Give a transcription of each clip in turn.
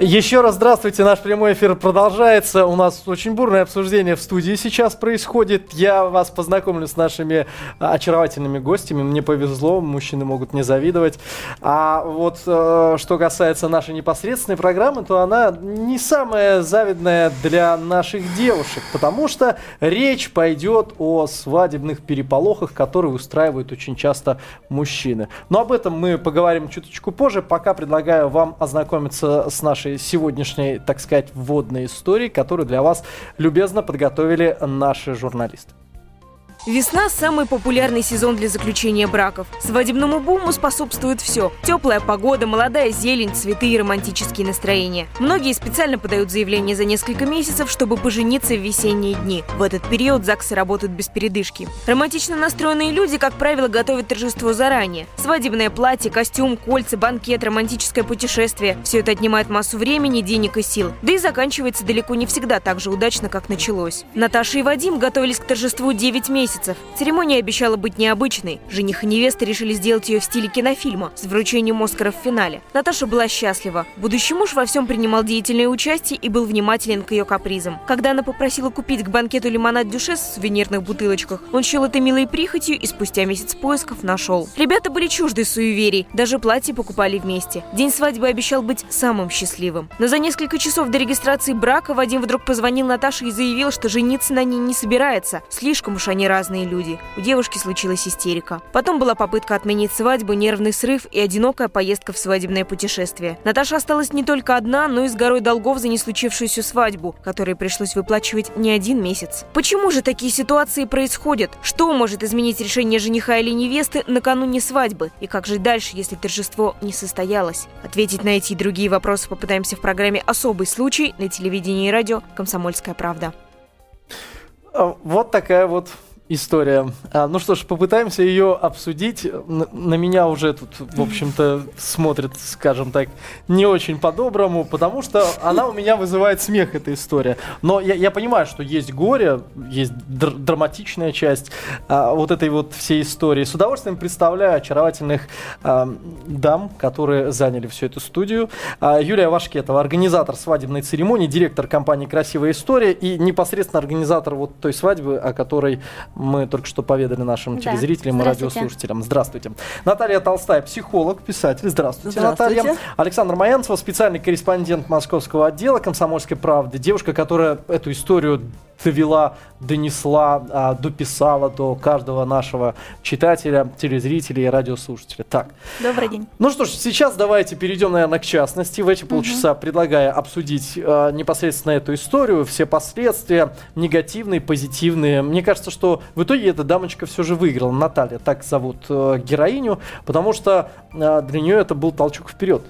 Еще раз здравствуйте. Наш прямой эфир продолжается. У нас очень бурное обсуждение в студии сейчас происходит. Я вас познакомлю с нашими очаровательными гостями. Мне повезло, мужчины могут не завидовать. А вот что касается нашей непосредственной программы, то она не самая завидная для наших девушек, потому что речь пойдет о свадебных переполохах, которые устраивают очень часто мужчины. Но об этом мы поговорим чуточку позже. Пока предлагаю вам ознакомиться с нашей сегодняшней, так сказать, вводной истории, которую для вас любезно подготовили наши журналисты. Весна – самый популярный сезон для заключения браков. Свадебному буму способствует все – теплая погода, молодая зелень, цветы и романтические настроения. Многие специально подают заявление за несколько месяцев, чтобы пожениться в весенние дни. В этот период ЗАГСы работают без передышки. Романтично настроенные люди, как правило, готовят торжество заранее. Свадебное платье, костюм, кольца, банкет, романтическое путешествие – все это отнимает массу времени, денег и сил. Да и заканчивается далеко не всегда так же удачно, как началось. Наташа и Вадим готовились к торжеству 9 месяцев. Церемония обещала быть необычной. Жених и невеста решили сделать ее в стиле кинофильма с вручением Оскара в финале. Наташа была счастлива. Будущий муж во всем принимал деятельное участие и был внимателен к ее капризам. Когда она попросила купить к банкету лимонад «Дюшес» в сувенирных бутылочках, он счел это милой прихотью и спустя месяц поисков нашел. Ребята были чужды суеверий, даже платье покупали вместе. День свадьбы обещал быть самым счастливым. Но за несколько часов до регистрации брака Вадим вдруг позвонил Наташе и заявил, что жениться на ней не собирается. Слишком уж они разные люди. У девушки случилась истерика. Потом была попытка отменить свадьбу, нервный срыв и одинокая поездка в свадебное путешествие. Наташа осталась не только одна, но и с горой долгов за не случившуюся свадьбу, которой пришлось выплачивать не один месяц. Почему же такие ситуации происходят? Что может изменить решение жениха или невесты накануне свадьбы? И как жить дальше, если торжество не состоялось? Ответить на эти и другие вопросы попытаемся в программе «Особый случай» на телевидении и радио «Комсомольская правда». Вот такая вот история. Ну что ж, попытаемся ее обсудить. На меня уже тут, в общем-то, смотрят, скажем так, не очень по-доброму, потому что она у меня вызывает смех, эта история. Но я понимаю, что есть горе, есть драматичная часть вот этой вот всей истории. С удовольствием представляю очаровательных дам, которые заняли всю эту студию. Юлия Вашкетова, организатор свадебной церемонии, директор компании «Красивая история» и непосредственно организатор вот той свадьбы, о которой мы только что поведали нашим телезрителям и радиослушателям. Здравствуйте. Наталья Толстая, психолог, писатель. Здравствуйте, Наталья. Александра Маянцева, специальный корреспондент московского отдела «Комсомольской правды». Девушка, которая эту историю довела, донесла, дописала до каждого нашего читателя, телезрителя и радиослушателя. Так. Добрый день. Ну что ж, сейчас давайте перейдем, наверное, к частности. В эти полчаса предлагаю обсудить непосредственно эту историю, все последствия, негативные, позитивные. Мне кажется, что в итоге эта дамочка все же выиграла. Наталья, так зовут героиню, потому что для нее это был толчок вперед.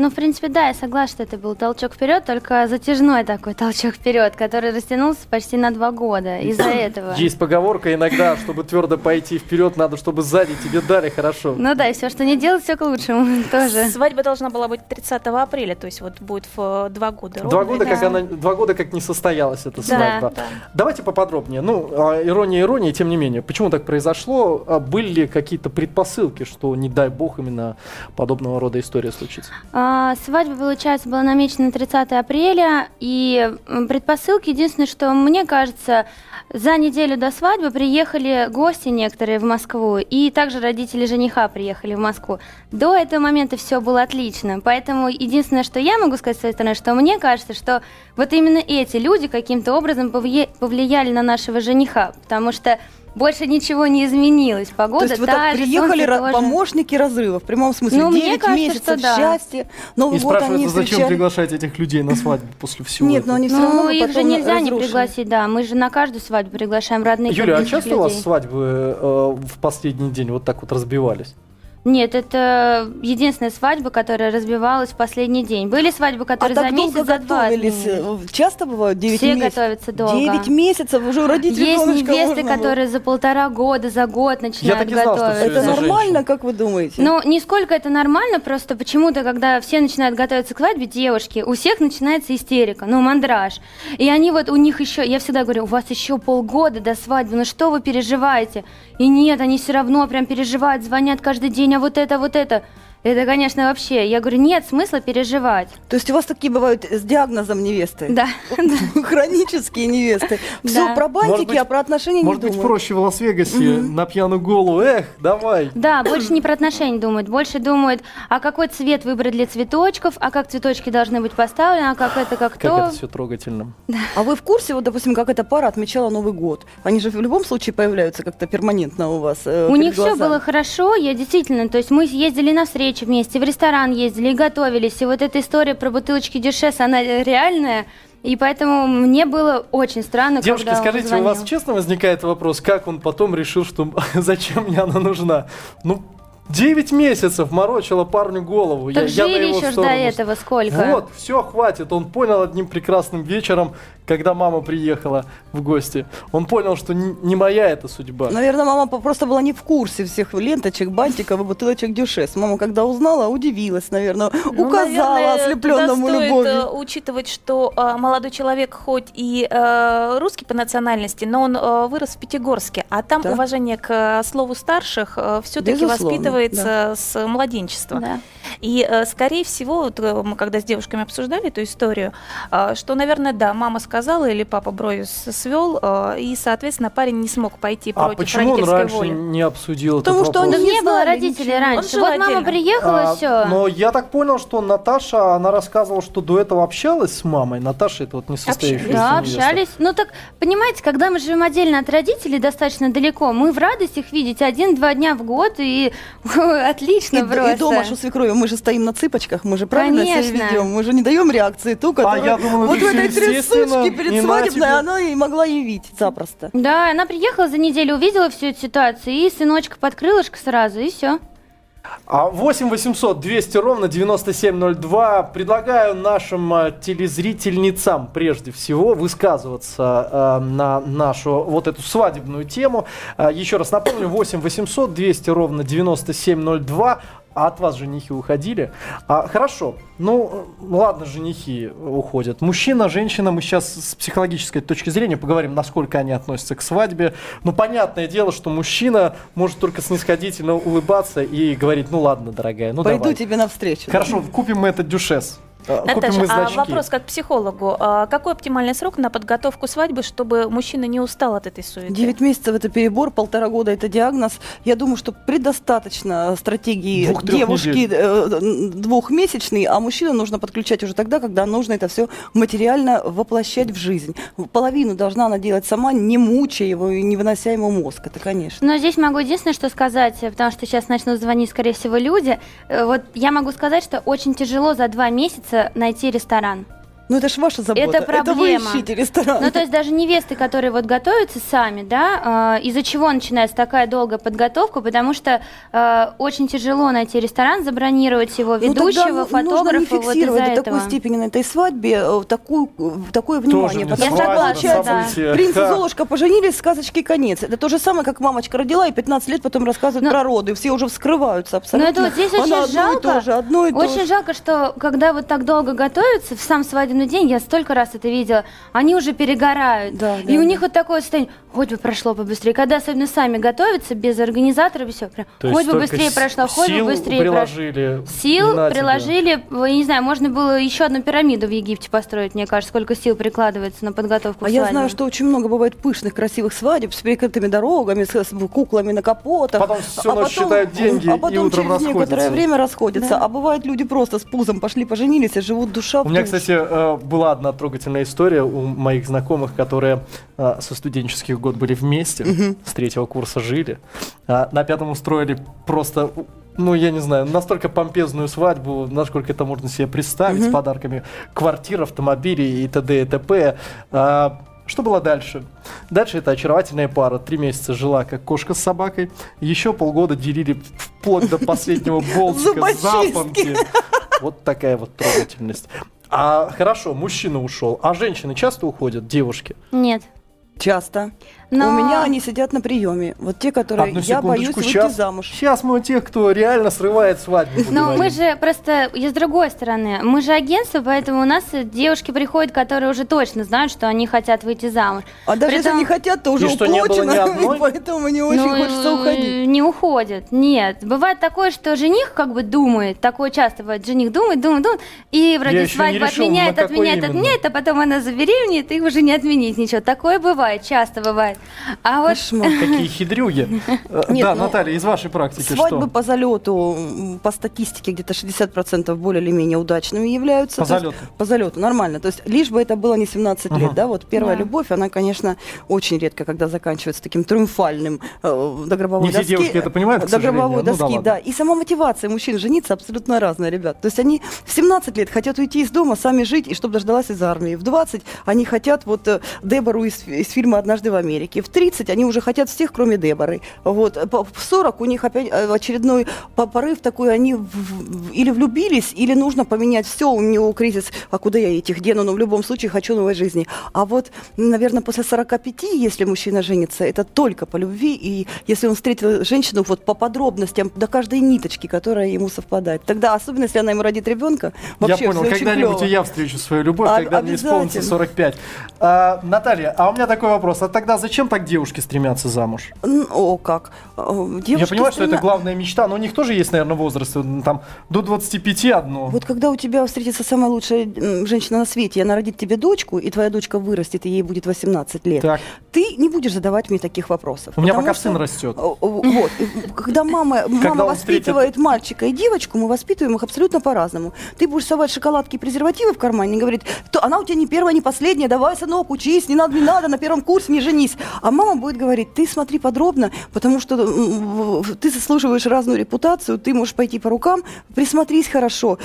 Ну, в принципе, да, я согласна, что это был толчок вперед, только затяжной такой толчок вперед, который растянулся почти на 2 года из-за этого. Есть поговорка иногда, чтобы твердо пойти вперед, надо, чтобы сзади тебе дали хорошо. Ну да, и все, что не делать, все к лучшему тоже. Свадьба должна была быть 30 апреля, то есть вот будет в 2 года. 2 года, да. Два года как не состоялась эта свадьба. Да. Давайте поподробнее. Ну, ирония, тем не менее. Почему так произошло? Были ли какие-то предпосылки, что, не дай бог, именно подобного рода история случится? Свадьба, получается, была намечена 30 апреля, и предпосылки, единственное, что, мне кажется, за неделю до свадьбы приехали гости некоторые в Москву, и также родители жениха приехали в Москву. До этого момента все было отлично, поэтому единственное, что я могу сказать с своей стороны, что мне кажется, что вот именно эти люди каким-то образом повлияли на нашего жениха, потому что больше ничего не изменилось. Погода та же. То есть вот так приехали помощники разрыва, в прямом смысле. Ну, 9 кажется, месяцев счастья. Да. И спрашивается, зачем приглашать этих людей на свадьбу после всего этого? Нет, но они все равно их же нельзя не пригласить, да. Мы же на каждую свадьбу приглашаем родных людей. Юля, а часто у вас свадьбы в последний день вот так вот разбивались? Нет, это единственная свадьба, которая разбивалась в последний день. Были свадьбы, которые за месяц, за 2 дня. Часто бывают 9 месяцев? Все готовятся долго. 9 месяцев уже родить ребеночка. Есть невесты, которые за 1,5 года, за год начинают готовиться. Это нормально, как вы думаете? Ну, нисколько это нормально, просто почему-то, когда все начинают готовиться к свадьбе, девушки, у всех начинается истерика, ну, мандраж. И они вот, у них еще, я всегда говорю, у вас еще полгода до свадьбы, ну что вы переживаете? И нет, они все равно прям переживают, звонят каждый день, а вот это. Это, конечно, вообще. Я говорю, нет смысла переживать. То есть у вас такие бывают с диагнозом невесты? Да. Хронические невесты. Все про бантики, а про отношения не думают. Может быть, проще в Лас-Вегасе на пьяную голову. Эх, давай. Да, больше не про отношения думают. Больше думают, а какой цвет выбрать для цветочков, а как цветочки должны быть поставлены, а как это, как то. Как это все трогательно. А вы в курсе, вот, допустим, как эта пара отмечала Новый год? Они же в любом случае появляются как-то перманентно у вас. У них все было хорошо. Я действительно, то есть мы ездили на встречу вместе, в ресторан ездили и готовились. И вот эта история про бутылочки Дюшес, она реальная. И поэтому мне было очень странно, девушки, когда скажите, он звонил. У вас честно возникает вопрос, как он потом решил, что зачем мне она нужна? Ну, 9 месяцев морочила парню голову. Так жили еще до этого сколько? Вот, все, хватит. Он понял одним прекрасным вечером, когда мама приехала в гости. Он понял, что не моя эта судьба. Наверное, мама просто была не в курсе всех ленточек, бантиков и бутылочек Дюшес. Мама, когда узнала, удивилась, наверное, указала ослепленному любовью. Стоит учитывать, что молодой человек хоть и русский по национальности, но он вырос в Пятигорске. А там уважение к слову старших все-таки воспитывает с младенчества. Да. И, скорее всего, вот, мы когда с девушками обсуждали эту историю, что, наверное, да, мама сказала или папа брови свел, и, соответственно, парень не смог пойти против родительской воли. А почему он раньше не обсудил это? Потому что он не было родителей раньше. Вот мама приехала, все. Но я так понял, что Наташа, она рассказывала, что до этого общалась с мамой. Наташа это вот несостоявшаяся невеста. Да, общались. Ну так, понимаете, когда мы живем отдельно от родителей достаточно далеко, мы в радость их видеть 1-2 дня в год, и отлично просто. И дома, что свекрови, мы же стоим на цыпочках, мы же правильно себя ведем, мы же не даем реакции ту, которую вот в этой трясучке перед свадебной она и могла явить запросто. Да, она приехала за неделю, увидела всю эту ситуацию, и сыночка под крылышко сразу, и все. 8 800 200 ровно 9702. Предлагаю нашим телезрительницам прежде всего высказываться на нашу вот эту свадебную тему. Еще раз напомню, 8 800 200 ровно 9702. А от вас женихи уходили? Хорошо, ну ладно, женихи уходят. Мужчина, женщина, мы сейчас с психологической точки зрения поговорим, насколько они относятся к свадьбе. Ну, понятное дело, что мужчина может только снисходительно улыбаться и говорить, ну ладно, дорогая, ну давай. Пойду тебе навстречу. Хорошо, купим мы этот Дюшес. Наташа, а вопрос как психологу. Какой оптимальный срок на подготовку свадьбы, чтобы мужчина не устал от этой суеты? 9 месяцев – это перебор, 1,5 года – это диагноз. Я думаю, что предостаточно стратегии девушки двухмесячной, а мужчину нужно подключать уже тогда, когда нужно это все материально воплощать в жизнь. Половину должна она делать сама, не мучая его и не вынося ему мозг, это конечно. Но здесь могу единственное, что сказать, потому что сейчас начнут звонить, скорее всего, люди. Вот я могу сказать, что очень тяжело за 2 месяца найти ресторан. Ну это ж ваша забота. Это проблема. Это вы ищите ресторан. Ну то есть даже невесты, которые вот готовятся сами, да, из-за чего начинается такая долгая подготовка, потому что очень тяжело найти ресторан, забронировать его, ведущего, фотографа, вот из-за этого. Нужно не фиксировать до такой степени на этой свадьбе такое внимание. Потому что получается, принц и Золушка поженились, сказочки конец. Это то же самое, как мамочка родила и 15 лет потом рассказывают про роды. Все уже вскрываются абсолютно. Но это вот здесь очень жалко. Очень жалко, что когда вот так долго готовятся, в сам свадебный день, я столько раз это видела, они уже перегорают. У них вот такое состояние, хоть бы прошло побыстрее. Когда особенно сами готовятся, без организатора, без всего. Хоть бы быстрее прошло, хоть бы быстрее приложили. Сил приложили. Я не знаю, можно было еще одну пирамиду в Египте построить, мне кажется, сколько сил прикладывается на подготовку свадьбы. А я знаю, что очень много бывает пышных, красивых свадеб с перекрытыми дорогами, с куклами на капотах. Потом всю ночь считают деньги, и утром расходятся. Некоторое время расходятся. А бывают люди просто с пузом пошли, поженились, и живут душа в душу. У меня, кстати, была одна трогательная история у моих знакомых, которые со студенческих год были вместе, с 3-го курса жили, на 5-м устроили просто, ну я не знаю, настолько помпезную свадьбу, насколько это можно себе представить, с подарками, квартира, автомобили и т.д. и т.п. Что было дальше? Дальше эта очаровательная пара 3 месяца жила как кошка с собакой. Еще полгода делили вплоть до последнего болтика, запонки. Вот такая вот трогательность. А хорошо, мужчина ушел. А женщины часто уходят, девушки? Нет. Часто. Но... У меня они сидят на приеме. Вот те, которые я боюсь выйти замуж. Сейчас мы у тех, кто реально срывает свадьбу. Но мы же просто, с другой стороны, мы же агентство, поэтому у нас девушки приходят, которые уже точно знают, что они хотят выйти замуж. А даже если они хотят, то уже уплочено, поэтому не очень хочется уходить. Не уходят, нет. Бывает такое, что жених как бы думает, такое часто бывает, жених думает, и вроде свадьба отменяет, а потом она забеременеет, и уже не отменить ничего. Такое бывает, часто бывает. А вот какие хитрюги. Да, Наталья, из вашей практики что? Свадьбы по залету, по статистике, где-то 60% более или менее удачными являются. По залету? По залету, нормально. То есть лишь бы это было не 17 лет, да, вот первая любовь, она, конечно, очень редко, когда заканчивается таким триумфальным до гробовой доски. Не все девушки это понимают, к сожалению. До гробовой доски, да. И сама мотивация мужчин жениться абсолютно разная, ребят. То есть они в 17 лет хотят уйти из дома, сами жить, и чтобы дождалась из армии. В 20 они хотят вот Дебору из фильма «Однажды в Америке». В 30 они уже хотят всех, кроме Деборы. Вот. В 40 у них опять очередной порыв такой, они или влюбились, или нужно поменять все, у него кризис, а куда я идти, где, но в любом случае хочу новой жизни. А вот, наверное, после 45, если мужчина женится, это только по любви, и если он встретил женщину вот по подробностям, до каждой ниточки, которая ему совпадает, тогда, особенно если она ему родит ребенка, вообще я понял, когда-нибудь и я встречу свою любовь, когда мне исполнится 45. Наталья, а у меня такой вопрос, а тогда зачем так девушки стремятся замуж? О, как. Я понимаю, что это главная мечта, но у них тоже есть, наверное, возраст, там, до 25 одно. Вот когда у тебя встретится самая лучшая женщина на свете, и она родит тебе дочку, и твоя дочка вырастет, и ей будет 18 лет, так. Ты не будешь задавать мне таких вопросов. У меня пока что... сын растет. Вот. Когда мама воспитывает мальчика и девочку, мы воспитываем их абсолютно по-разному. Ты будешь совать шоколадки и презервативы в кармане, и говорит, она у тебя не первая, не последняя, давай, сынок, учись, не надо, на первом курсе не женись. А мама будет говорить, ты смотри подробно, потому что ты заслуживаешь разную репутацию, ты можешь пойти по рукам, присмотрись хорошо,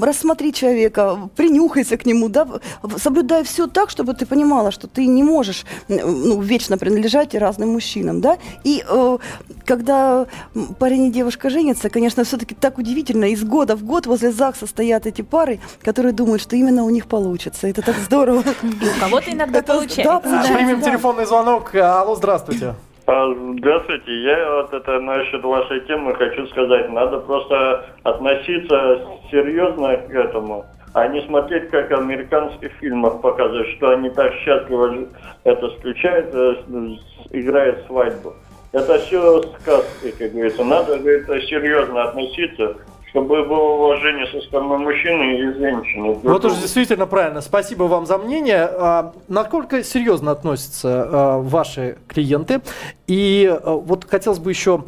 рассмотри человека, принюхайся к нему, да, соблюдай все так, чтобы ты понимала, что ты не можешь вечно принадлежать разным мужчинам. Да? И когда парень и девушка женятся, конечно, все-таки так удивительно, из года в год возле ЗАГСа стоят эти пары, которые думают, что именно у них получится. Это так здорово. И у кого-то иногда получается. Примем телефонный звонок. Алло, здравствуйте. Здравствуйте. Я вот это насчет вашей темы хочу сказать. Надо просто относиться серьезно к этому, а не смотреть, как в американских фильмах показывают, что они так счастливо это включают, играют свадьбу. Это все сказки, как говорится. Надо, говорится, серьезно относиться, чтобы было уважение со стороны мужчины и женщины. Вот уж действительно правильно. Спасибо вам за мнение. Насколько серьезно относятся ваши клиенты? И вот хотелось бы еще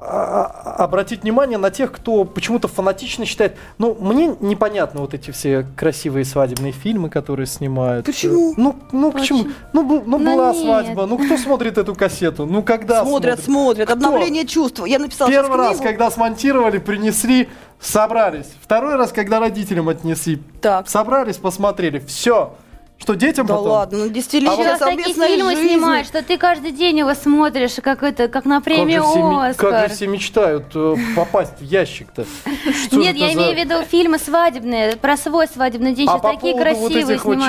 обратить внимание на тех, кто почему-то фанатично считает. Ну, мне непонятно вот эти все красивые свадебные фильмы, которые снимают. Почему? Почему? Была свадьба. Кто смотрит эту кассету? Когда смотрят. Обновление чувств. Я написала книгу. Первый раз, когда смонтировали, принесли, собрались. Второй раз, когда родителям отнесли, собрались, посмотрели. Все. Что детям потом? Да ладно, десятилетия совместной жизни. Такие фильмы снимают, что ты каждый день его смотришь, как на премию Оскар. Как же все мечтают попасть в ящик-то. Нет, я имею в виду фильмы свадебные, про свой свадебный день. Сейчас такие красивые снимают фильмы. А по поводу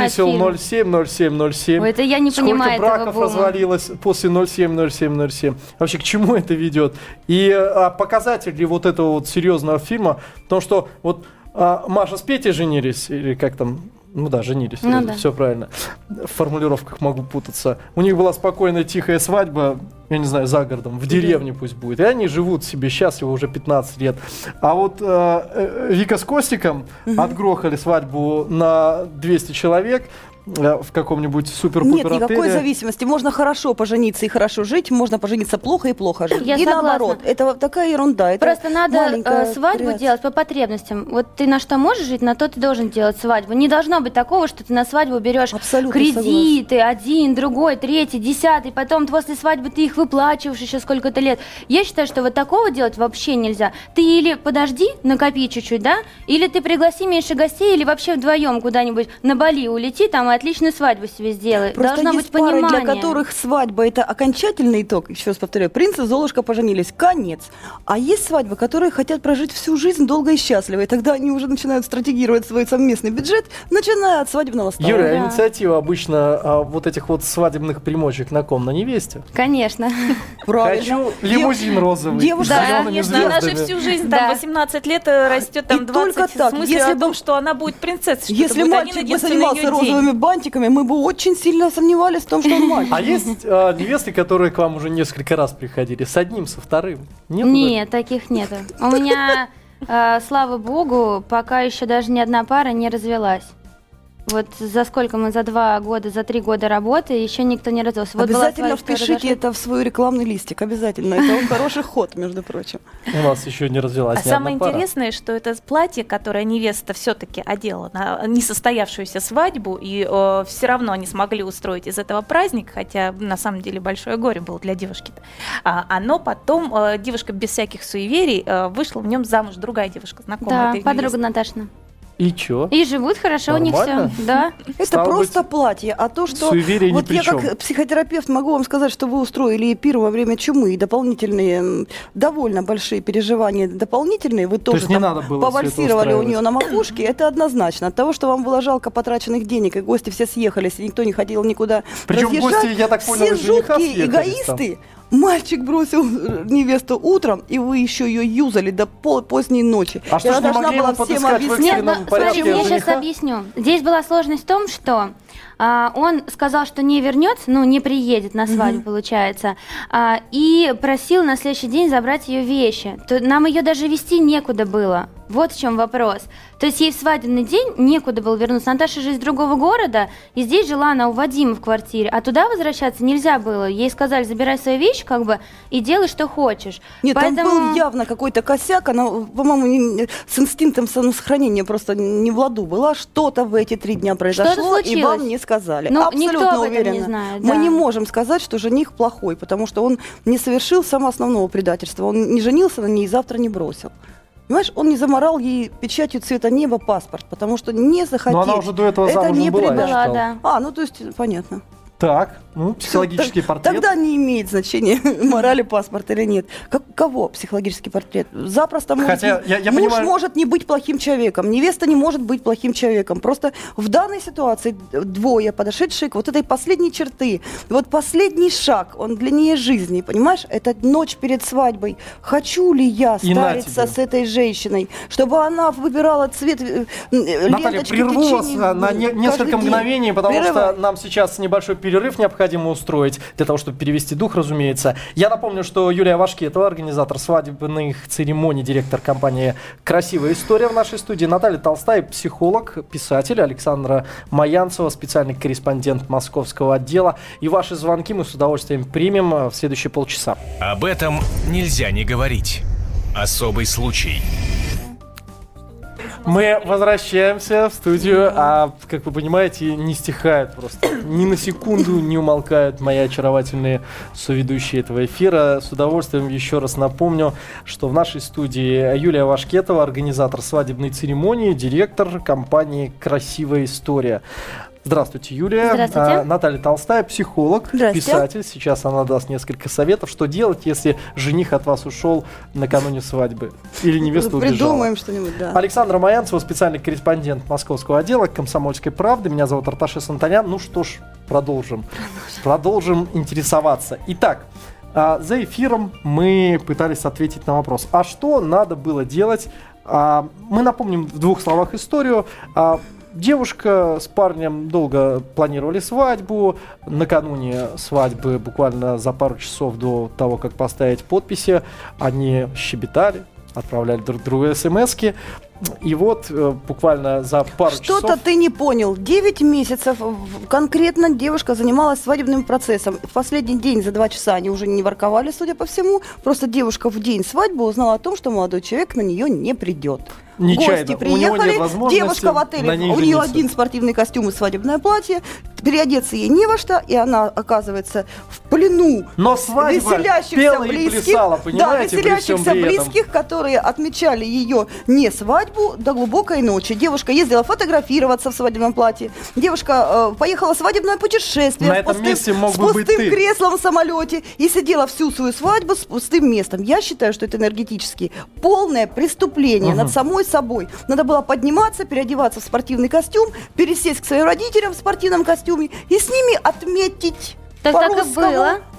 вот этих вот чисел 07-07-07. Это я не понимаю этого. Сколько браков развалилось после 07-07-07. Вообще, к чему это ведет? И показатель ли вот этого вот серьезного фильма, потому что вот Маша с Петей женились, или как там... женились, все правильно. В формулировках могу путаться. У них была спокойная, тихая свадьба, я не знаю, за городом, в деревне пусть будет. И они живут себе счастливо уже 15 лет. А вот Вика с Костиком отгрохали свадьбу на 200 человек, в каком-нибудь супер-пупер отеле. Нет никакой зависимости. Можно хорошо пожениться и хорошо жить, можно пожениться плохо и плохо жить. Я согласна. Наоборот. Это такая ерунда. Это просто надо свадьбу делать по потребностям. Вот ты на что можешь жить, на то ты должен делать свадьбу. Не должно быть такого, что ты на свадьбу берешь кредиты, один, другой, третий, десятый, потом после свадьбы ты их выплачиваешь еще сколько-то лет. Я считаю, что вот такого делать вообще нельзя. Ты или подожди, накопи чуть-чуть, да, или ты пригласи меньше гостей, или вообще вдвоем куда-нибудь на Бали улети, там, отличную свадьбу себе сделай. Просто должно быть понимание. Пары, для которых свадьба это окончательный итог. Еще раз повторяю, принц и Золушка поженились, конец. А есть свадьбы, которые хотят прожить всю жизнь долго и счастливо. И тогда они уже начинают стратегировать свой совместный бюджет, начиная от свадебного стола. Юля, да. Инициатива обычно вот этих вот свадебных примочек на ком? На невесте? Конечно. Правильно. Хочу лимузин розовый. Девушка, да, конечно, она же всю жизнь, там, 18 лет растет, там, 20. Только так, в смысле если о том, что она будет принцессой. Если мальчик бы занимался розовыми бантиками, мы бы очень сильно сомневались в том, что он мальчик. А есть невесты, которые к вам уже несколько раз приходили? С одним, со вторым? Нет, таких нету. У меня, слава богу, пока еще даже ни одна пара не развелась. Вот за сколько мы, за 2 года, за 3 года работы, еще никто не развелся. Вот обязательно впишите это в свой рекламный листик, обязательно. Это хороший ход, между прочим. У нас еще не развелась ни одна пара. Самое интересное, что это платье, которое невеста все-таки одела на несостоявшуюся свадьбу, и все равно они смогли устроить из этого праздник, хотя на самом деле большое горе было для девушки. Оно потом, девушка без всяких суеверий, вышла в нем замуж, другая девушка, знакомая. Да, подруга Наташина. И чё? И живут хорошо, нормально? У них все. Да. Это стало просто быть, платье. А то, что суеверие вот я как психотерапевт могу вам сказать, что вы устроили эпир во время чумы и дополнительные, довольно большие переживания дополнительные, вы тоже то там повальсировали у нее на макушке, это однозначно. От того, что вам было жалко потраченных денег, и гости все съехались, и никто не хотел никуда разъезжать, гости, я так понял, все жуткие эгоисты. Там. Мальчик бросил невесту утром, и вы еще ее юзали до поздней ночи. А что ж не могли вам подыскать в экстренном порядке? Смотри, я сейчас объясню. Здесь была сложность в том, что он сказал, что не вернется, ну, не приедет на свадьбу, получается, и просил на следующий день забрать ее вещи. То нам ее даже везти некуда было. Вот в чем вопрос. То есть ей в свадебный день некуда было вернуться. Наташа же из другого города, и здесь жила она у Вадима в квартире, а туда возвращаться нельзя было. Ей сказали, забирай свои вещи, как бы, и делай, что хочешь. Нет, поэтому там был явно какой-то косяк, она, по-моему, с инстинктом самосохранения просто не в ладу была. Что-то в эти 3 дня произошло, и вам не сказали. Ну, абсолютно уверена. Мы не можем сказать, что жених плохой, потому что он не совершил самого основного предательства. Он не женился на ней и завтра не бросил. Понимаешь, он не заморал ей печатью цвета неба паспорт, потому что не захотел. Но она уже до этого замужем была, я считал. Да. Ну то есть, понятно. Так, ну, психологический портрет. Тогда не имеет значения, морали паспорт или нет. Кого психологический портрет? Запросто может быть. Муж может не быть плохим человеком, невеста не может быть плохим человеком. Просто в данной ситуации двое подошедшие к вот этой последней черты, вот последний шаг, он длиннее жизни, понимаешь? Это ночь перед свадьбой. Хочу ли я стариться с этой женщиной, чтобы она выбирала цвет ленточки? Наталья, прерву вас на несколько мгновений, потому что нам сейчас небольшой перерыв необходимо устроить для того, чтобы перевести дух, разумеется. Я напомню, что Юлия Вашкетова, организатор свадебных церемоний, директор компании «Красивая история» в нашей студии. Наталья Толстая, психолог, писатель. Александра Маянцева, специальный корреспондент московского отдела. И ваши звонки мы с удовольствием примем в следующие полчаса. Об этом нельзя не говорить. Особый случай. Мы возвращаемся в студию, как вы понимаете, не стихает просто. Ни на секунду не умолкают мои очаровательные соведущие этого эфира. С удовольствием еще раз напомню, что в нашей студии Юлия Вашкетова, организатор свадебной церемонии, директор компании «Красивая история». Здравствуйте, Юлия. Здравствуйте. Наталья Толстая, психолог, писатель. Сейчас она даст несколько советов, что делать, если жених от вас ушел накануне свадьбы или невеста убежала. Придумаем что-нибудь, да. Александра Маянцева, специальный корреспондент московского отдела «Комсомольской правды». Меня зовут Арташес Антонян. Ну что ж, продолжим интересоваться. Итак, за эфиром мы пытались ответить на вопрос, а что надо было делать? Мы напомним в 2 словах историю. Девушка с парнем долго планировали свадьбу. Накануне свадьбы, буквально за пару часов до того, как поставить подписи, они щебетали, отправляли друг другу смс-ки. И вот буквально за пару часов... Что-то ты не понял. 9 месяцев конкретно девушка занималась свадебным процессом. В последний день за 2 часа они уже не ворковали, судя по всему. Просто девушка в день свадьбы узнала о том, что молодой человек на нее не придет. гости приехали, девушка в отеле, у нее один спортивный костюм и свадебное платье, переодеться ей не во что, и она оказывается в плену веселящихся близких, веселящихся близких, которые отмечали ее не свадьбу до глубокой ночи. Девушка ездила фотографироваться в свадебном платье, девушка поехала в свадебное путешествие с пустым креслом в самолете и сидела всю свою свадьбу с пустым местом. Я считаю, что это энергетически полное преступление над самой собой. Надо было подниматься, переодеваться в спортивный костюм, пересесть к своим родителям в спортивном костюме и с ними отметить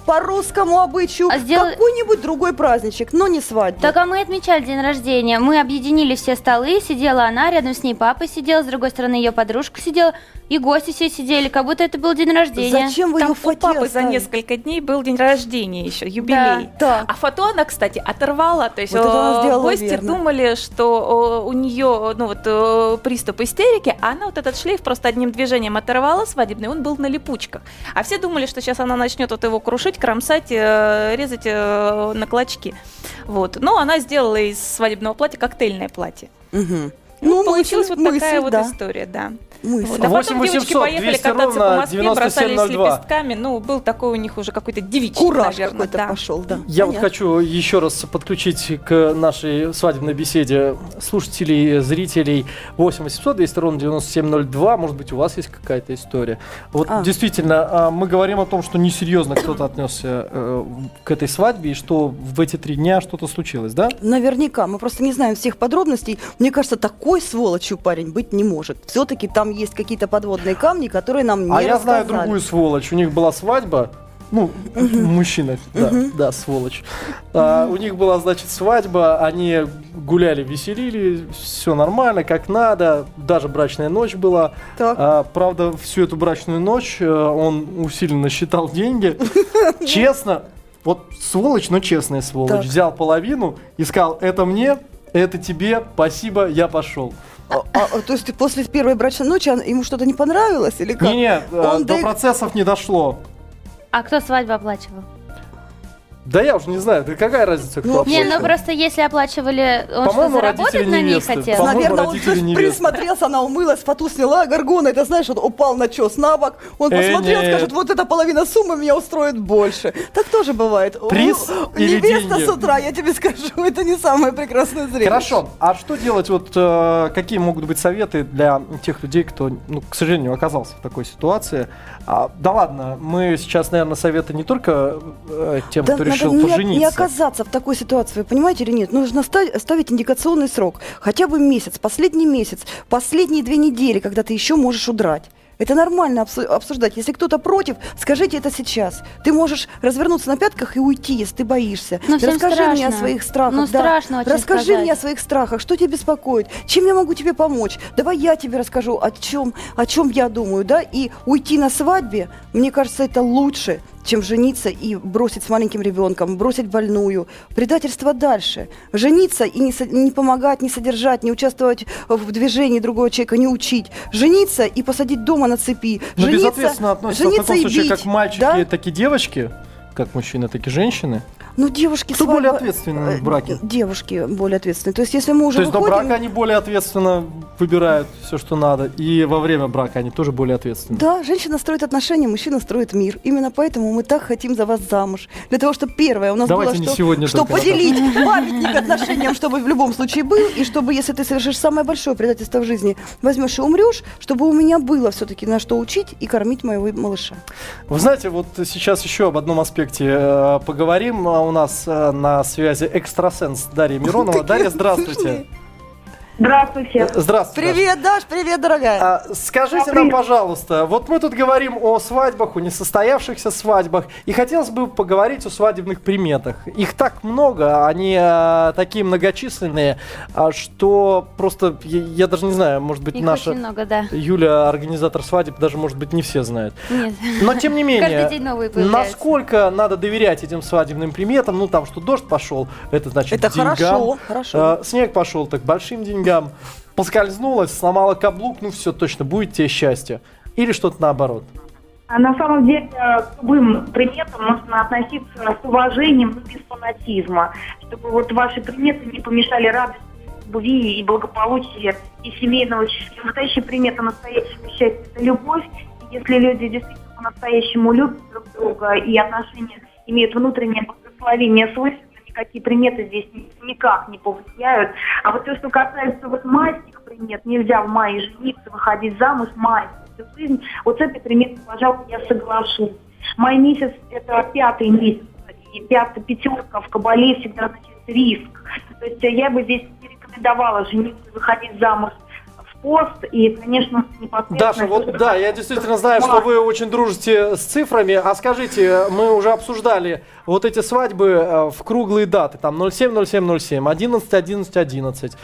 по русскому обычаю какой-нибудь другой праздничек, но не свадьбу. Так, а мы отмечали день рождения. Мы объединили все столы, сидела она, рядом с ней папа сидел, с другой стороны ее подружка сидела, и гости все сидели, как будто это был день рождения. Зачем вы там ее фото папы за несколько дней был день рождения еще, юбилей. Да. А фото она, кстати, оторвала. То есть гости думали, что у нее приступ истерики, а она вот этот шлейф просто одним движением оторвала свадебный, он был на липучках. А все думали, что сейчас она начнет его крушить, кромсать, резать на клочки. Вот. Но она сделала из свадебного платья коктейльное платье. Угу. Ну, получилась такая история, да. А потом девочки поехали кататься по Москве, бросались лепестками. Ну, был такой у них уже какой-то девичий, наверное, да. Пошел, да. Я вот хочу еще раз подключить к нашей свадебной беседе слушателей, зрителей 8-800-200-97-02. Может быть, у вас есть какая-то история. Вот действительно, мы говорим о том, что несерьезно кто-то отнесся к этой свадьбе, и что в эти 3 дня что-то случилось, да? Наверняка. Мы просто не знаем всех подробностей. Мне кажется, такой сволочью парень быть не может. Все-таки там есть какие-то подводные камни, которые нам не рассказали. Я знаю другую сволочь. У них была свадьба. Мужчина, да, сволочь. У них была, значит, свадьба. Они гуляли, веселили, все нормально, как надо. Даже брачная ночь была. Правда, всю эту брачную ночь он усиленно считал деньги. Честно, вот сволочь, но честная сволочь. Взял половину и сказал: это мне, это тебе, спасибо, я пошел. То есть после первой брачной ночи ему что-то не понравилось или как? Нет, до процессов не дошло. А кто свадьбу оплачивал? Да я уже не знаю, какая разница, кто оплачивал. Не, просто если оплачивали, он по-моему, что, заработать на ней хотел? По-моему, наверное, он присмотрелся, она умылась, фату сняла, горгона, это знаешь, он упал на чес на бок, он посмотрел, скажет, вот эта половина суммы меня устроит больше. Так тоже бывает. Приз или деньги? Невеста с утра, я тебе скажу, это не самое прекрасное зрелище. Хорошо, а что делать, какие могут быть советы для тех людей, кто, к сожалению, оказался в такой ситуации? Да ладно, мы сейчас, наверное, советы не только тем, кто решил пожениться. Не оказаться в такой ситуации, вы понимаете или нет? Нужно ставить индикационный срок. Хотя бы месяц, последние 2 недели, когда ты еще можешь удрать. Это нормально обсуждать. Если кто-то против, скажите это сейчас. Ты можешь развернуться на пятках и уйти, если ты боишься. Расскажи мне о своих страхах. Мне о своих страхах, что тебя беспокоит, чем я могу тебе помочь. Давай я тебе расскажу, о чем я думаю. Да? И уйти на свадьбе, мне кажется, это лучше, чем жениться и бросить с маленьким ребенком, бросить больную. Предательство дальше. Жениться и не помогать, не содержать, не участвовать в движении другого человека, не учить. Жениться и посадить дома на цепи. Жениться, безответственно относится в таком случае как мальчики, так и девочки, как мужчины, так и женщины. Девушки... Кто более ответственны в браке? Девушки более ответственны. То есть, если мы уже выходим... до брака они более ответственно выбирают все, что надо. И во время брака они тоже более ответственны. Да, женщина строит отношения, мужчина строит мир. Именно поэтому мы так хотим за вас замуж. Для того, чтобы первое у нас было, что поделить памятник отношениям, чтобы в любом случае был. И чтобы, если ты совершишь самое большое предательство в жизни, возьмешь и умрешь, чтобы у меня было все-таки на что учить и кормить моего малыша. Вы знаете, сейчас еще об одном аспекте поговорим. У нас на связи экстрасенс Дарья Миронова. Дарья, здравствуйте. Здравствуйте. Здравствуйте. Привет, Даш, привет, дорогая. Скажите нам, пожалуйста, мы тут говорим о свадьбах, о несостоявшихся свадьбах, и хотелось бы поговорить о свадебных приметах. Их так много, они такие многочисленные, что просто, я даже не знаю, может быть, Юля, организатор свадеб, даже, может быть, не все знает. Нет. Но, тем не менее, насколько надо доверять этим свадебным приметам, что дождь пошел, это значит деньгам. Это хорошо. Снег пошел, так большим деньгам. Поскользнулась, сломала каблук, все, точно, будет тебе счастье. Или что-то наоборот. А на самом деле к любым приметам нужно относиться с уважением, но без фанатизма, чтобы ваши приметы не помешали радости любви и благополучия, и семейного счастья. Настоящая примета настоящего счастья – это любовь. И если люди действительно по-настоящему любят друг друга, и отношения имеют внутреннее благословение свойства, никакие приметы здесь никак не повлияют. А вот то, что касается вот майских примет, нельзя в мае жениться, выходить замуж, май всю жизнь, вот с этой приметой, пожалуй, я соглашусь. Май месяц – это пятый месяц, и пятерка в кабале всегда значит риск. То есть я бы здесь не рекомендовала жениться, выходить замуж в пост, и, конечно, непосредственно... Даша, вот да, я действительно знаю, что вы очень дружите с цифрами, а скажите, мы уже обсуждали вот эти свадьбы в круглые даты, там 07-07-07, 11-11-11.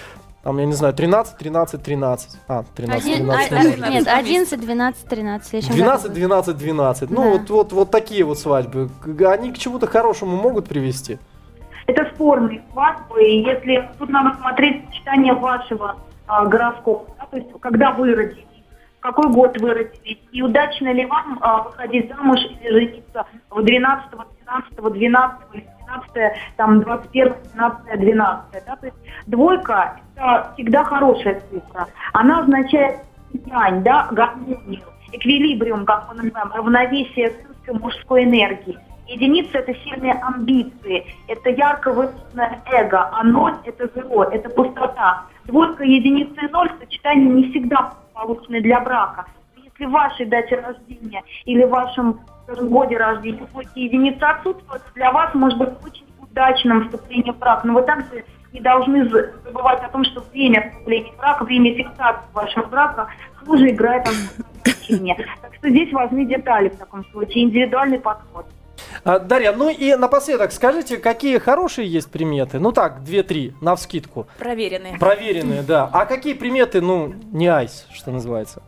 Там, я не знаю, 13-13-13. 13-13. Нет, 11-12-13. 12-12-12. Ну, да. вот такие вот свадьбы. Они к чему-то хорошему могут привести? Это спорные свадьбы. И если тут надо смотреть сочетание вашего гороскопа, да, то есть когда вы родились, в какой год вы родились, и удачно ли вам выходить замуж или жениться в 12-го, 13-го, 12-го, 12-е, там, 21-е, 12-е, 12-е. Да? То есть двойка – это всегда хорошая цифра. Она означает янь, да, гармонию, эквилибриум, как мы называем, равновесие женской и мужской энергии. Единица – это сильные амбиции, это ярко выраженное эго, а ноль – это зло, это пустота. Двойка, единица и ноль – сочетание не всегда полученное для брака. Если в вашей дате рождения или в вашем годе рождения двойки единицы отсутствуют, для вас может быть очень удачным вступление в брак. Но вы также не должны забывать о том, что время вступления в брак, время фиксации вашего брака тоже играет значение. Так что здесь важны детали в таком случае, индивидуальный подход. Дарья, ну и напоследок скажите, какие хорошие есть приметы? Ну так, 2-3, навскидку. Проверенные. Проверенные, да. А какие приметы, ну, не айс, что называется?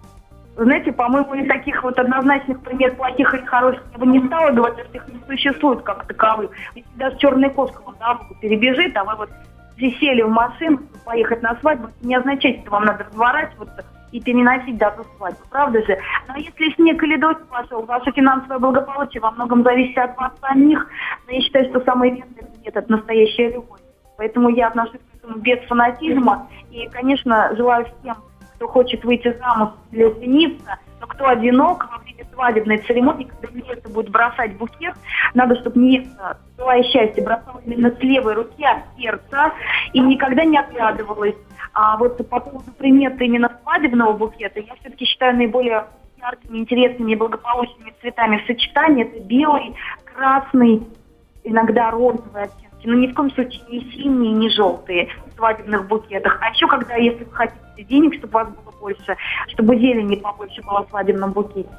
Знаете, по-моему, и таких вот однозначных примет плохих или хороших я бы не стала говорить, что их не существует как таковых. Если даже черная кошка вам дорогу перебежит, а вы вот сели в машину, поехать на свадьбу, это не означает, что вам надо разворачиваться и переносить дату свадьбы, правда же? Но если снег или дождь пошел, ваше финансовое благополучие во многом зависит от вас самих, но я считаю, что самый верный нет, это настоящая любовь. Поэтому я отношусь к этому без фанатизма и, конечно, желаю всем, кто хочет выйти замуж или жениться, но кто одинок во время свадебной церемонии, когда невеста будет бросать букет, надо, чтобы невеста, желая счастья, бросала именно с левой руки от сердца и никогда не оглядывалась. А вот по поводу примет именно свадебного букета, я все-таки считаю наиболее яркими, интересными и благополучными цветами в сочетании. Это белый, красный, иногда розовый оттенки, но ни в коем случае не синие, не желтые в свадебных букетах. А еще когда, если вы хотите денег, чтобы вас было больше, чтобы зелени побольше было в свадебном букете.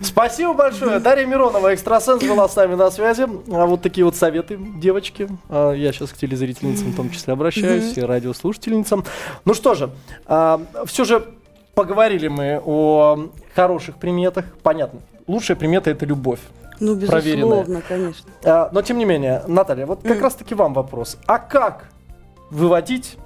Спасибо большое. Дарья Миронова, экстрасенс, была с нами на связи. А вот такие вот советы, девочки. Я сейчас к телезрительницам в том числе обращаюсь, и радиослушательницам. Ну что же, все же поговорили мы о хороших приметах. Понятно, лучшая примета – это любовь. Ну, безусловно, конечно. Но тем не менее, Наталья, вот как раз-таки вам вопрос. А как выводить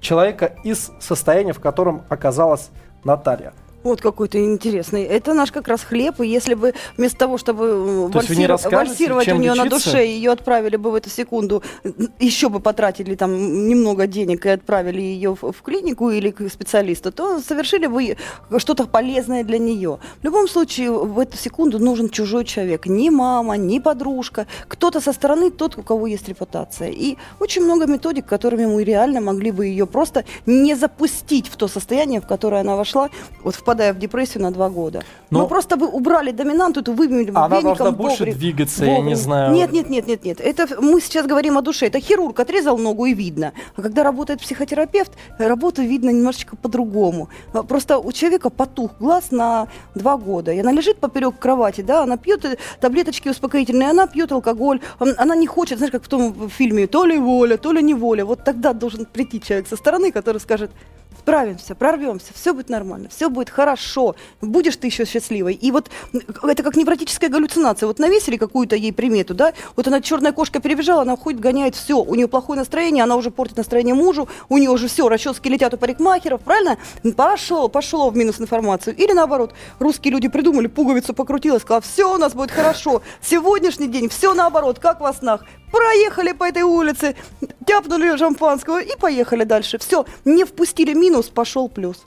человека из состояния, в котором оказалась Наталья? Вот какой-то интересный. Это наш как раз хлеб. И если бы вместо того, чтобы вальсировать у нее лечиться на душе, ее отправили бы в эту секунду, еще бы потратили там немного денег и отправили ее в клинику или к специалисту, то совершили бы что-то полезное для нее. В любом случае, в эту секунду нужен чужой человек. Ни мама, ни подружка. Кто-то со стороны, тот, у кого есть репутация. И очень много методик, которыми мы реально могли бы ее просто не запустить в то состояние, в которое она вошла, вот впадая в депрессию на 2 года. Но мы просто бы убрали доминанту, эту вымели веником. Она должна больше двигаться, я не знаю. Нет. Это мы сейчас говорим о душе. Это хирург отрезал ногу и видно. А когда работает психотерапевт, работу видно немножечко по-другому. Просто у человека потух глаз на 2 года. И она лежит поперек кровати, да, она пьет таблеточки успокоительные, она пьет алкоголь, она не хочет, знаешь, как в том фильме, то ли воля, то ли неволя. Вот тогда должен прийти человек со стороны, который скажет: справимся, прорвемся, все будет нормально, все будет хорошо. хорошо, будешь ты еще счастливой. И вот это как невротическая галлюцинация. Вот навесили какую-то ей примету, да, вот она черная кошка перебежала, она уходит, гоняет, все, у нее плохое настроение, она уже портит настроение мужу, у нее уже все, расчески летят у парикмахеров, правильно? Пошло в минус информацию. Или наоборот, русские люди придумали, пуговицу покрутила, сказала, все у нас будет хорошо, сегодняшний день, все наоборот, как во снах. Проехали по этой улице, тяпнули шампанского и поехали дальше. Все, не впустили минус, пошел плюс.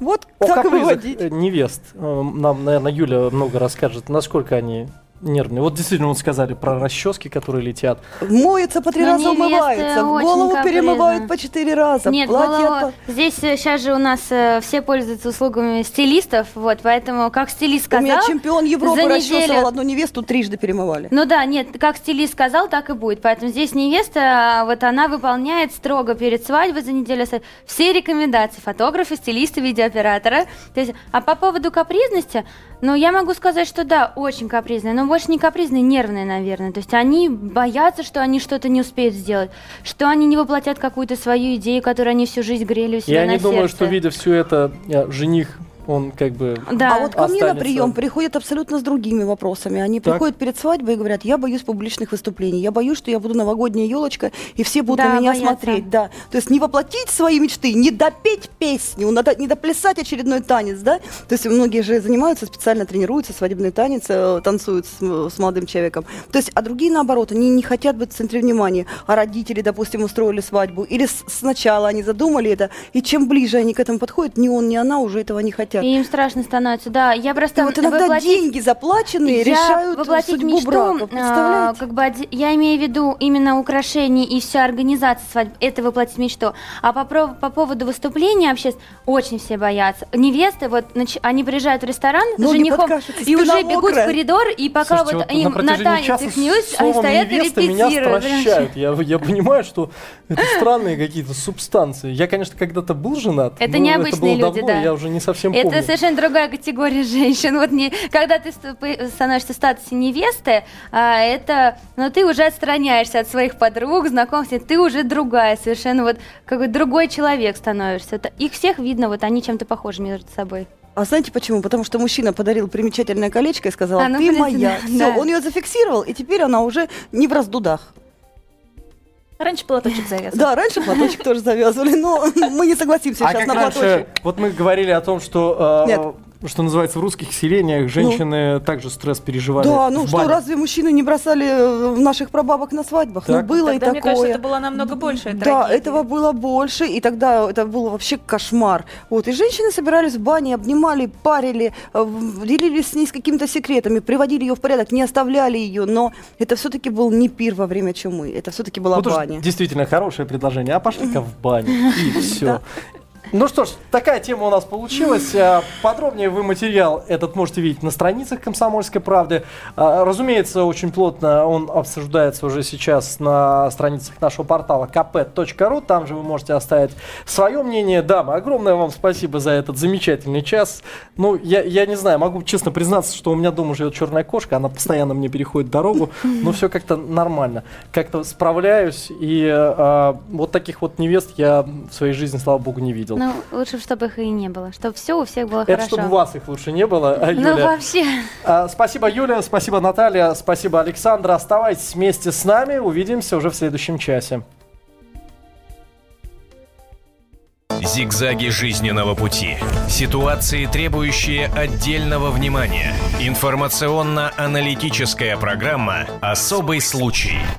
Вот как выводить. Невест нам, наверное, Юля много расскажет, насколько они нервные. Вот действительно, вот сказали про расчески, которые летят. Моются по 3 раза, умываются, голову перемывают по 4 раза. Нет, голову... Здесь сейчас же у нас все пользуются услугами стилистов, вот, поэтому, как стилист сказал... У меня чемпион Европы расчесывал одну невесту, 3-ды перемывали. Ну да, нет, как стилист сказал, так и будет. Поэтому здесь невеста, вот она выполняет строго перед свадьбой за неделю все рекомендации фотографа, стилиста, видеооператора. То есть, а по поводу капризности, ну я могу сказать, что да, очень капризная, но больше не капризные, нервные, наверное. То есть они боятся, что они что-то не успеют сделать, что они не воплотят какую-то свою идею, которую они всю жизнь грели у себя на сердце. Я не думаю, что, видя все это, жених, он как бы да. А вот ко мне на прием приходят абсолютно с другими вопросами. Они так приходят перед свадьбой и говорят, я боюсь публичных выступлений, я боюсь, что я буду новогодняя елочка, и все будут на меня смотреть. Да. То есть не воплотить свои мечты, не допеть песню, не доплясать очередной танец. Да? То есть многие же занимаются, специально тренируются, свадебный танец, танцуют с молодым человеком. То есть, а другие, наоборот, они не хотят быть в центре внимания. А родители, допустим, устроили свадьбу, или сначала они задумали это, и чем ближе они к этому подходят, ни он, ни она уже этого не хотят. И им страшно становится, да. Я просто вот иногда деньги заплаченные решают судьбу мечту, брака, представляете? Как бы, я имею в виду именно украшение и вся организация свадьбы, это воплотить мечту. А по поводу выступления общественного очень все боятся. Невесты, вот они приезжают в ресторан с женихом и уже бегут в коридор, и пока слушайте, вот им на танец их не учат, они стоят и репетируют. Я понимаю, что это странные какие-то субстанции. Я, конечно, когда-то был женат, это не обычные люди, да. Я уже не совсем помню. Это совершенно другая категория женщин. Вот когда ты становишься в статусе невесты, ты уже отстраняешься от своих подруг, знакомых, ты уже другая, совершенно вот какой-то другой человек становишься. Их всех видно, вот они чем-то похожи между собой. А знаете почему? Потому что мужчина подарил примечательное колечко и сказал, ты моя. Все, он ее зафиксировал, и теперь она уже не в раздудах. Раньше платочек завязывали. Да, раньше платочек тоже завязывали, но мы не согласимся сейчас на платочек. Вот мы говорили о том, что... Что называется, в русских селениях женщины также стресс переживали. Да, ну что, разве мужчины не бросали наших прабабок на свадьбах? Так. Ну, было тогда, и такое. Мне кажется, это было намного больше. Да, этого было больше, и тогда это был вообще кошмар. Вот, и женщины собирались в бане, обнимали, парили, делились с ней с какими-то секретами, приводили ее в порядок, не оставляли ее, но это все-таки был не пир во время чумы, это все-таки была баня. Действительно, хорошее предложение, а пошли-ка в баню, и все. Ну что ж, такая тема у нас получилась. Подробнее вы материал этот можете видеть на страницах «Комсомольской правды». Разумеется, очень плотно он обсуждается уже сейчас на страницах нашего портала kp.ru. Там же вы можете оставить свое мнение. Дамы, огромное вам спасибо за этот замечательный час. Ну, я не знаю, могу честно признаться, что у меня дома живет черная кошка. Она постоянно мне переходит дорогу. Но все как-то нормально. Как-то справляюсь. И вот таких вот невест я в своей жизни, слава богу, не видел. Ну, лучше, чтобы их и не было. Чтобы все у всех было хорошо. Это чтобы у вас их лучше не было, Юля. Ну, вообще. Спасибо, Юля, спасибо, Наталья, спасибо, Александра. Оставайтесь вместе с нами. Увидимся уже в следующем часе. Зигзаги жизненного пути. Ситуации, требующие отдельного внимания. Информационно-аналитическая программа «Особый случай».